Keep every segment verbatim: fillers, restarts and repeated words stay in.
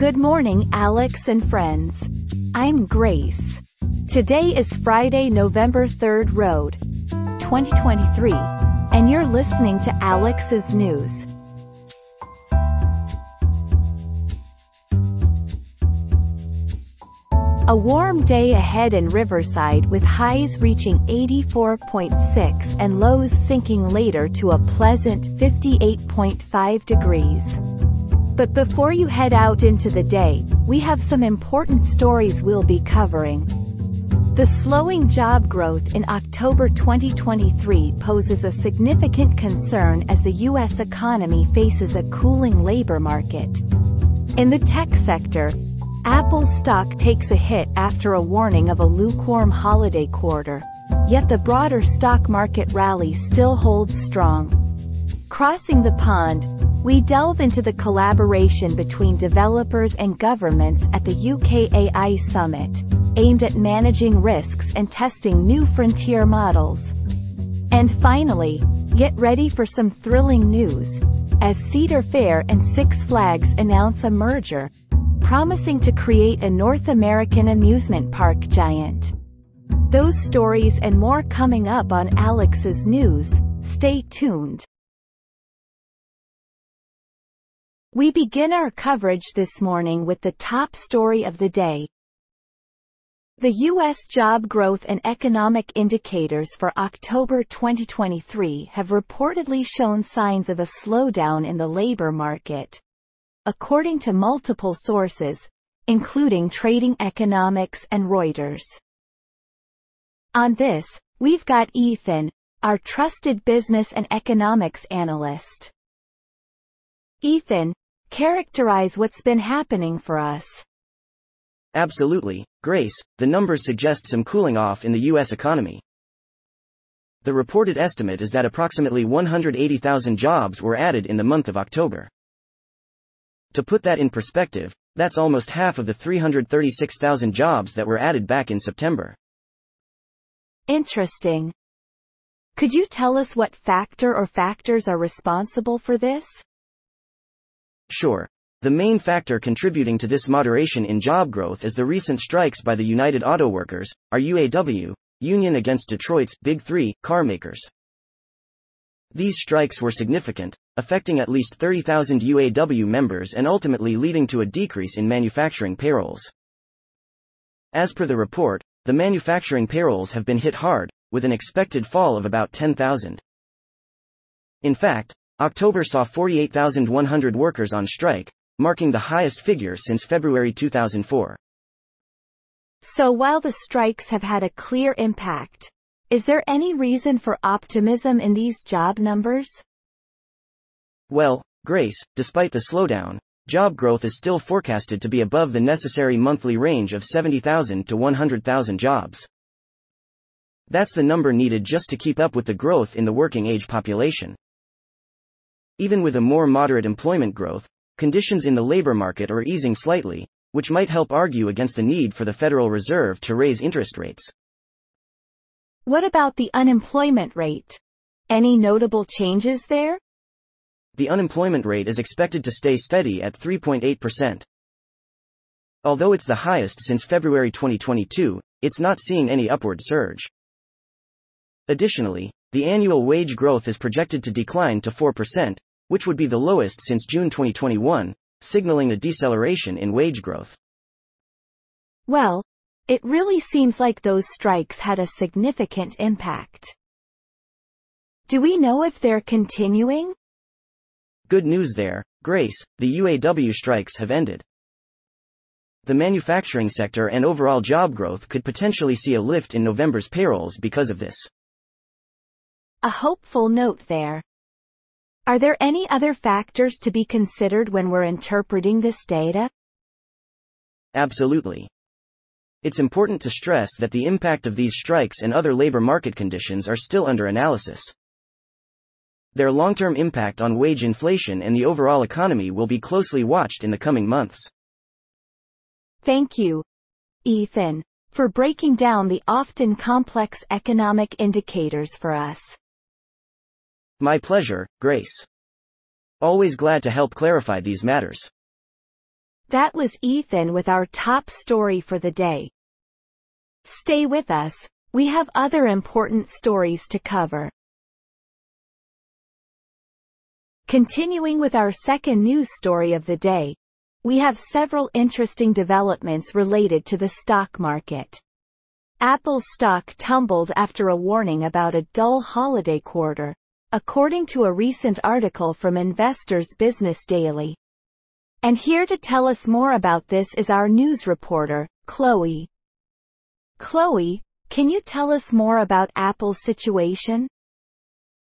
Good morning, Alex and friends. I'm Grace. Today is Friday, November third, Road twenty twenty-three, and you're listening to Alex's News. A warm day ahead in Riverside with highs reaching eighty-four point six and lows sinking later to a pleasant fifty-eight point five degrees. But before you head out into the day, we have some important stories we'll be covering. The slowing job growth in October twenty twenty-three poses a significant concern as the U S economy faces a cooling labor market. In the tech sector, Apple's stock takes a hit after a warning of a lukewarm holiday quarter, yet the broader stock market rally still holds strong. Crossing the pond, we delve into the collaboration between developers and governments at the U K A I Summit, aimed at managing risks and testing new frontier models. And finally, get ready for some thrilling news, as Cedar Fair and Six Flags announce a merger, promising to create a North American amusement park giant. Those stories and more coming up on Alex's News. Stay tuned. We begin our coverage this morning with the top story of the day. The U S job growth and economic indicators for October twenty twenty-three have reportedly shown signs of a slowdown in the labor market, according to multiple sources, including Trading Economics and Reuters. On this, we've got Ethan, our trusted business and economics analyst. Ethan, characterize what's been happening for us. Absolutely, Grace, the numbers suggest some cooling off in the U S economy. The reported estimate is that approximately one hundred eighty thousand jobs were added in the month of October. To put that in perspective, that's almost half of the three hundred thirty-six thousand jobs that were added back in September. Interesting. Could you tell us what factor or factors are responsible for this? Sure. The main factor contributing to this moderation in job growth is the recent strikes by the United Auto Workers, or U A W, union against Detroit's Big Three car makers. These strikes were significant, affecting at least thirty thousand U A W members and ultimately leading to a decrease in manufacturing payrolls. As per the report, the manufacturing payrolls have been hit hard, with an expected fall of about ten thousand. In fact, October saw forty-eight thousand one hundred workers on strike, marking the highest figure since February two thousand four. So while the strikes have had a clear impact, is there any reason for optimism in these job numbers? Well, Grace, despite the slowdown, job growth is still forecasted to be above the necessary monthly range of seventy thousand to one hundred thousand jobs. That's the number needed just to keep up with the growth in the working age population. Even with a more moderate employment growth, conditions in the labor market are easing slightly, which might help argue against the need for the Federal Reserve to raise interest rates. What about the unemployment rate? Any notable changes there? The unemployment rate is expected to stay steady at three point eight percent. Although it's the highest since February twenty twenty-two, it's not seeing any upward surge. Additionally, the annual wage growth is projected to decline to four percent, which would be the lowest since June twenty twenty-one, signaling a deceleration in wage growth. Well, it really seems like those strikes had a significant impact. Do we know if they're continuing? Good news there, Grace, the U A W strikes have ended. The manufacturing sector and overall job growth could potentially see a lift in November's payrolls because of this. A hopeful note there. Are there any other factors to be considered when we're interpreting this data? Absolutely. It's important to stress that the impact of these strikes and other labor market conditions are still under analysis. Their long-term impact on wage inflation and the overall economy will be closely watched in the coming months. Thank you, Ethan, for breaking down the often complex economic indicators for us. My pleasure, Grace. Always glad to help clarify these matters. That was Ethan with our top story for the day. Stay with us, we have other important stories to cover. Continuing with our second news story of the day, we have several interesting developments related to the stock market. Apple's stock tumbled after a warning about a dull holiday quarter, according to a recent article from Investors Business Daily. And here to tell us more about this is our news reporter, Chloe. Chloe, can you tell us more about Apple's situation?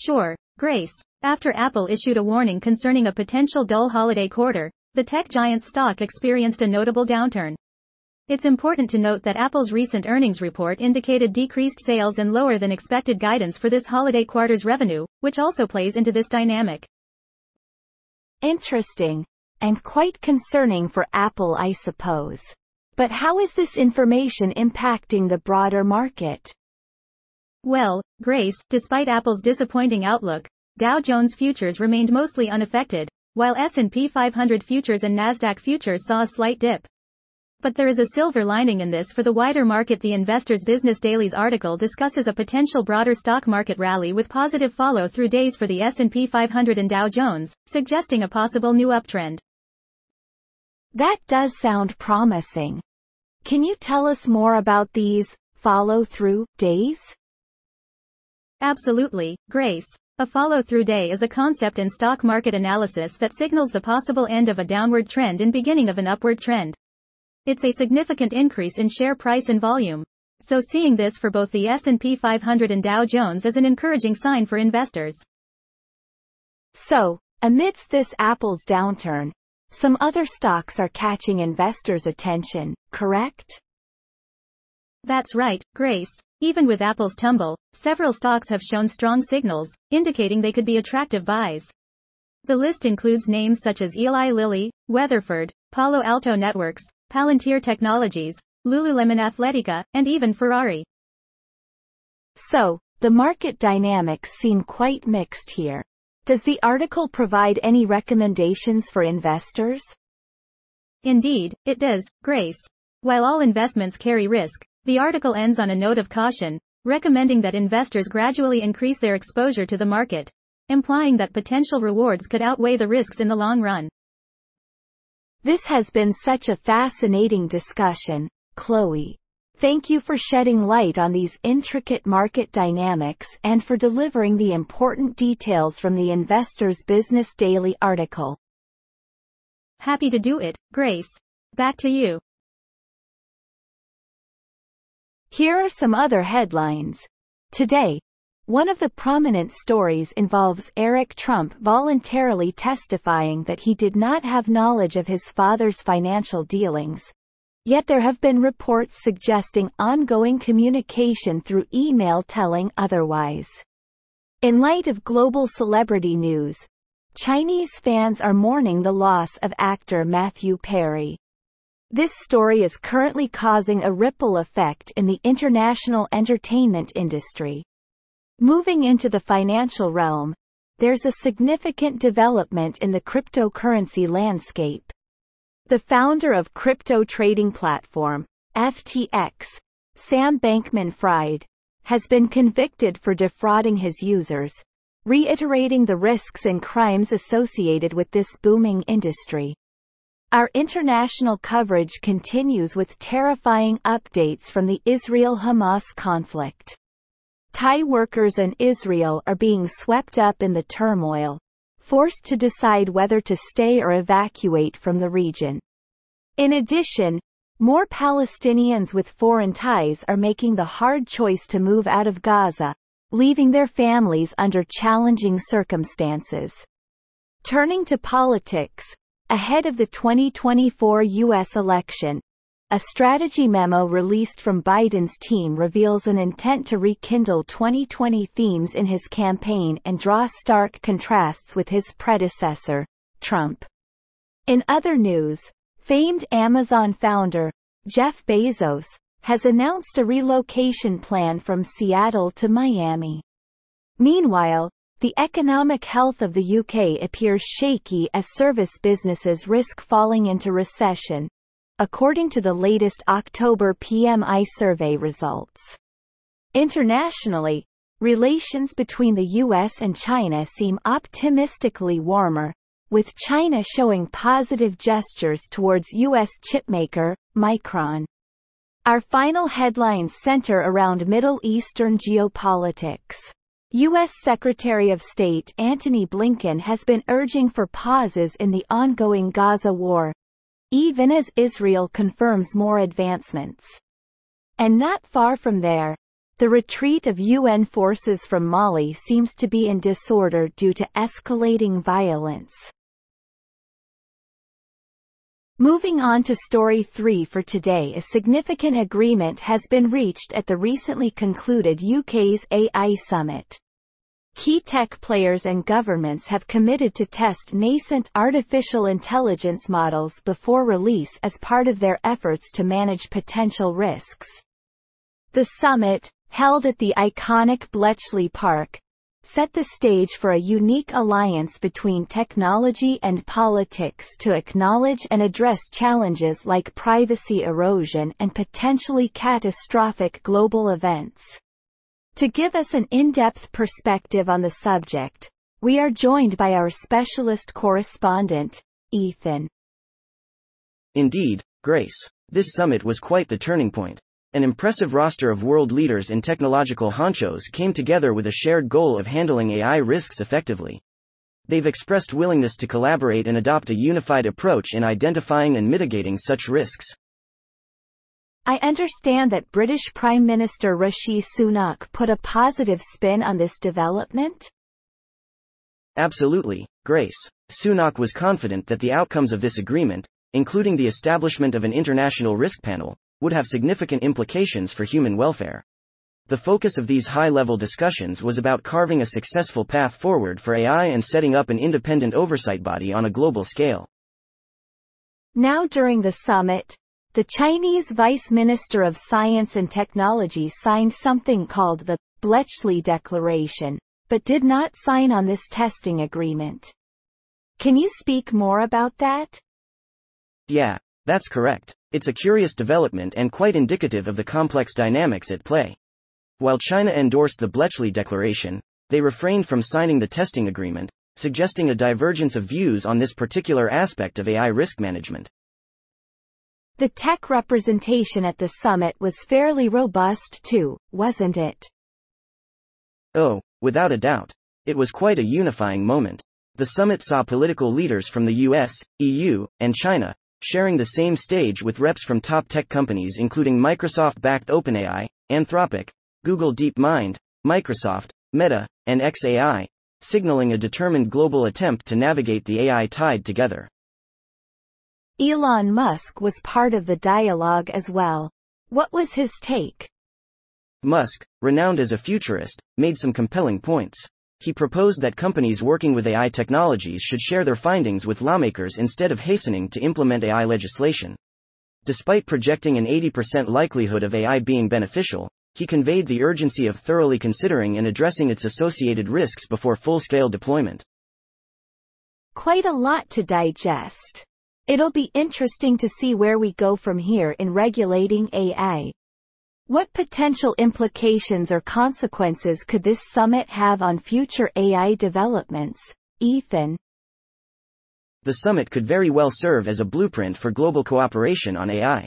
Sure, Grace. After Apple issued a warning concerning a potential dull holiday quarter, the tech giant's stock experienced a notable downturn. It's important to note that Apple's recent earnings report indicated decreased sales and lower than expected guidance for this holiday quarter's revenue, which also plays into this dynamic. Interesting. And quite concerning for Apple, I suppose. But how is this information impacting the broader market? Well, Grace, despite Apple's disappointing outlook, Dow Jones futures remained mostly unaffected, while S and P five hundred futures and Nasdaq futures saw a slight dip. But there is a silver lining in this for the wider market. The Investors Business Daily's article discusses a potential broader stock market rally with positive follow-through days for the S and P five hundred and Dow Jones, suggesting a possible new uptrend. That does sound promising. Can you tell us more about these follow-through days? Absolutely, Grace. A follow-through day is a concept in stock market analysis that signals the possible end of a downward trend and beginning of an upward trend. It's a significant increase in share price and volume. So seeing this for both the S and P five hundred and Dow Jones is an encouraging sign for investors. So, amidst this Apple's downturn, some other stocks are catching investors' attention, correct? That's right, Grace. Even with Apple's tumble, several stocks have shown strong signals, indicating they could be attractive buys. The list includes names such as Eli Lilly, Weatherford, Palo Alto Networks, Palantir Technologies, Lululemon Athletica, and even Ferrari. So, the market dynamics seem quite mixed here. Does the article provide any recommendations for investors? Indeed, it does, Grace. While all investments carry risk, the article ends on a note of caution, recommending that investors gradually increase their exposure to the market, implying that potential rewards could outweigh the risks in the long run. This has been such a fascinating discussion, Chloe. Thank you for shedding light on these intricate market dynamics and for delivering the important details from the Investors Business Daily article. Happy to do it, Grace. Back to you. Here are some other headlines. Today, one of the prominent stories involves Eric Trump voluntarily testifying that he did not have knowledge of his father's financial dealings. Yet there have been reports suggesting ongoing communication through email telling otherwise. In light of global celebrity news, Chinese fans are mourning the loss of actor Matthew Perry. This story is currently causing a ripple effect in the international entertainment industry. Moving into the financial realm, there's a significant development in the cryptocurrency landscape. The founder of crypto trading platform, F T X, Sam Bankman-Fried, has been convicted for defrauding his users, reiterating the risks and crimes associated with this booming industry. Our international coverage continues with terrifying updates from the Israel-Hamas conflict. Thai workers in Israel are being swept up in the turmoil, forced to decide whether to stay or evacuate from the region. In addition, more Palestinians with foreign ties are making the hard choice to move out of Gaza, leaving their families under challenging circumstances. Turning to politics, ahead of the twenty twenty-four U S election, a strategy memo released from Biden's team reveals an intent to rekindle twenty twenty themes in his campaign and draw stark contrasts with his predecessor, Trump. In other news, famed Amazon founder, Jeff Bezos, has announced a relocation plan from Seattle to Miami. Meanwhile, The economic health of the U K appears shaky as service businesses risk falling into recession, according to the latest October P M I survey results. Internationally, relations between the U S and China seem optimistically warmer, with China showing positive gestures towards U S chipmaker, Micron. Our final headlines center around Middle Eastern geopolitics. U S Secretary of State Antony Blinken has been urging for pauses in the ongoing Gaza war, even as Israel confirms more advancements. And not far from there, the retreat of U N forces from Mali seems to be in disorder due to escalating violence. Moving on to story three for today, a significant agreement has been reached at the recently concluded U K's A I summit. Key tech players and governments have committed to test nascent artificial intelligence models before release as part of their efforts to manage potential risks. The summit, held at the iconic Bletchley Park, set the stage for a unique alliance between technology and politics to acknowledge and address challenges like privacy erosion and potentially catastrophic global events. To give us an in-depth perspective on the subject, we are joined by our specialist correspondent, Ethan. Indeed, Grace, this summit was quite the turning point. An impressive roster of world leaders and technological honchos came together with a shared goal of handling A I risks effectively. They've expressed willingness to collaborate and adopt a unified approach in identifying and mitigating such risks. I understand that British Prime Minister Rishi Sunak put a positive spin on this development? Absolutely, Grace. Sunak was confident that the outcomes of this agreement, including the establishment of an international risk panel, would have significant implications for human welfare. The focus of these high-level discussions was about carving a successful path forward for A I and setting up an independent oversight body on a global scale. Now during the summit, the Chinese Vice Minister of Science and Technology signed something called the Bletchley Declaration, but did not sign on this testing agreement. Can you speak more about that? Yeah, that's correct. It's a curious development and quite indicative of the complex dynamics at play. While China endorsed the Bletchley Declaration, they refrained from signing the testing agreement, suggesting a divergence of views on this particular aspect of A I risk management. The tech representation at the summit was fairly robust too, wasn't it? Oh, without a doubt. It was quite a unifying moment. The summit saw political leaders from the U S, E U, and China, sharing the same stage with reps from top tech companies including Microsoft-backed OpenAI, Anthropic, Google DeepMind, Microsoft, Meta, and X A I, signaling a determined global attempt to navigate the A I tide together. Elon Musk was part of the dialogue as well. What was his take? Musk, renowned as a futurist, made some compelling points. He proposed that companies working with A I technologies should share their findings with lawmakers instead of hastening to implement A I legislation. Despite projecting an eighty percent likelihood of A I being beneficial, he conveyed the urgency of thoroughly considering and addressing its associated risks before full-scale deployment. Quite a lot to digest. It'll be interesting to see where we go from here in regulating A I. What potential implications or consequences could this summit have on future A I developments, Ethan? The summit could very well serve as a blueprint for global cooperation on A I.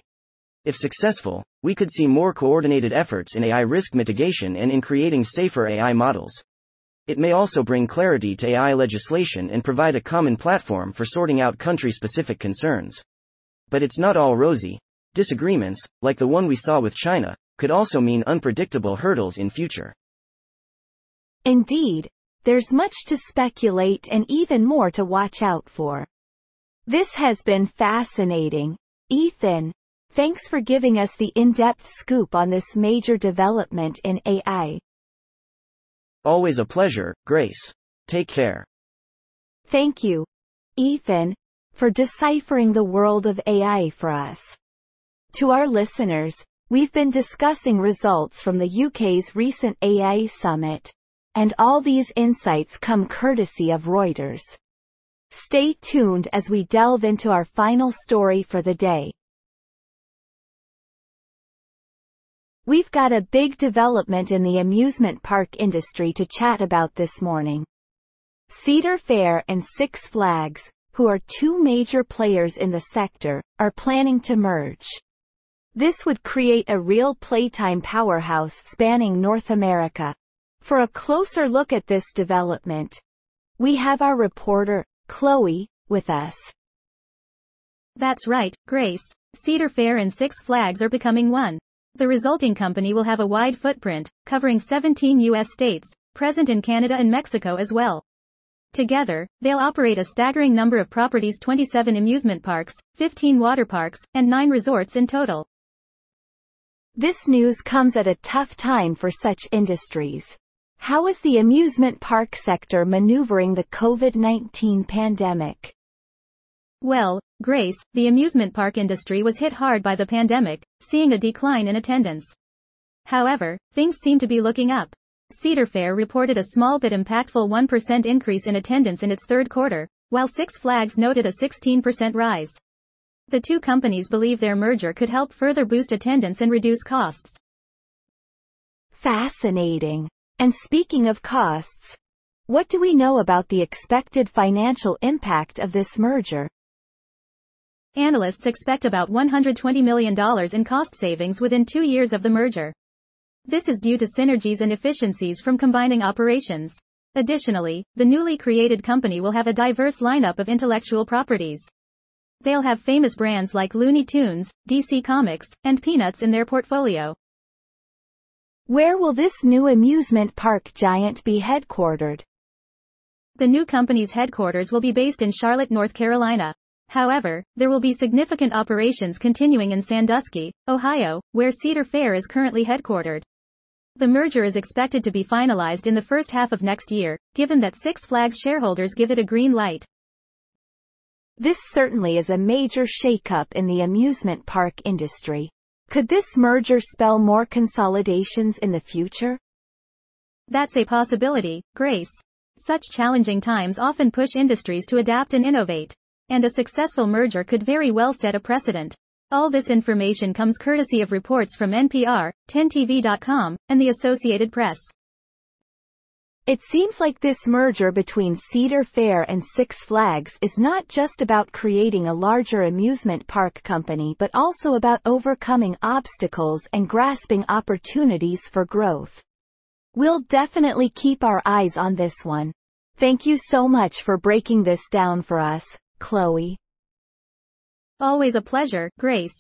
If successful, we could see more coordinated efforts in A I risk mitigation and in creating safer A I models. It may also bring clarity to A I legislation and provide a common platform for sorting out country-specific concerns. But it's not all rosy. Disagreements, like the one we saw with China, could also mean unpredictable hurdles in future. Indeed, there's much to speculate and even more to watch out for. This has been fascinating. Ethan, thanks for giving us the in-depth scoop on this major development in A I. Always a pleasure, Grace. Take care. Thank you, Ethan, for deciphering the world of A I for us. To our listeners, we've been discussing results from the U K's recent A I summit. And all these insights come courtesy of Reuters. Stay tuned as we delve into our final story for the day. We've got a big development in the amusement park industry to chat about this morning. Cedar Fair and Six Flags, who are two major players in the sector, are planning to merge. This would create a real playtime powerhouse spanning North America. For a closer look at this development, we have our reporter, Chloe, with us. That's right, Grace. Cedar Fair and Six Flags are becoming one. The resulting company will have a wide footprint, covering seventeen U S states, present in Canada and Mexico as well. Together, they'll operate a staggering number of properties, twenty-seven amusement parks, fifteen water parks, and nine resorts in total. This news comes at a tough time for such industries. How is the amusement park sector maneuvering the COVID nineteen pandemic? Well, Grace, the amusement park industry was hit hard by the pandemic, seeing a decline in attendance. However, things seem to be looking up. Cedar Fair reported a small but impactful one percent increase in attendance in its third quarter, while Six Flags noted a sixteen percent rise. The two companies believe their merger could help further boost attendance and reduce costs. Fascinating. And speaking of costs, what do we know about the expected financial impact of this merger? Analysts expect about one hundred twenty million dollars in cost savings within two years of the merger. This is due to synergies and efficiencies from combining operations. Additionally, the newly created company will have a diverse lineup of intellectual properties. They'll have famous brands like Looney Tunes, D C Comics, and Peanuts in their portfolio. Where will this new amusement park giant be headquartered? The new company's headquarters will be based in Charlotte, North Carolina. However, there will be significant operations continuing in Sandusky, Ohio, where Cedar Fair is currently headquartered. The merger is expected to be finalized in the first half of next year, given that Six Flags shareholders give it a green light. This certainly is a major shakeup in the amusement park industry. Could this merger spell more consolidations in the future? That's a possibility, Grace. Such challenging times often push industries to adapt and innovate. And a successful merger could very well set a precedent. All this information comes courtesy of reports from N P R, ten T V dot com, and the Associated Press. It seems like this merger between Cedar Fair and Six Flags is not just about creating a larger amusement park company, but also about overcoming obstacles and grasping opportunities for growth. We'll definitely keep our eyes on this one. Thank you so much for breaking this down for us, Chloe. Always a pleasure, Grace.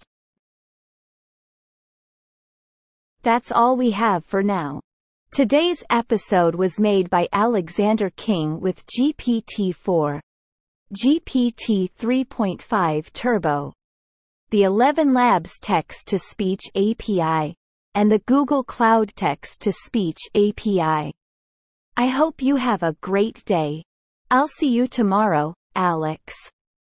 That's all we have for now. Today's episode was made by Alexander King with G P T four. G P T three point five Turbo. The eleven Labs Text-to-Speech A P I. And the Google Cloud Text-to-Speech A P I. I hope you have a great day. I'll see you tomorrow, Alex.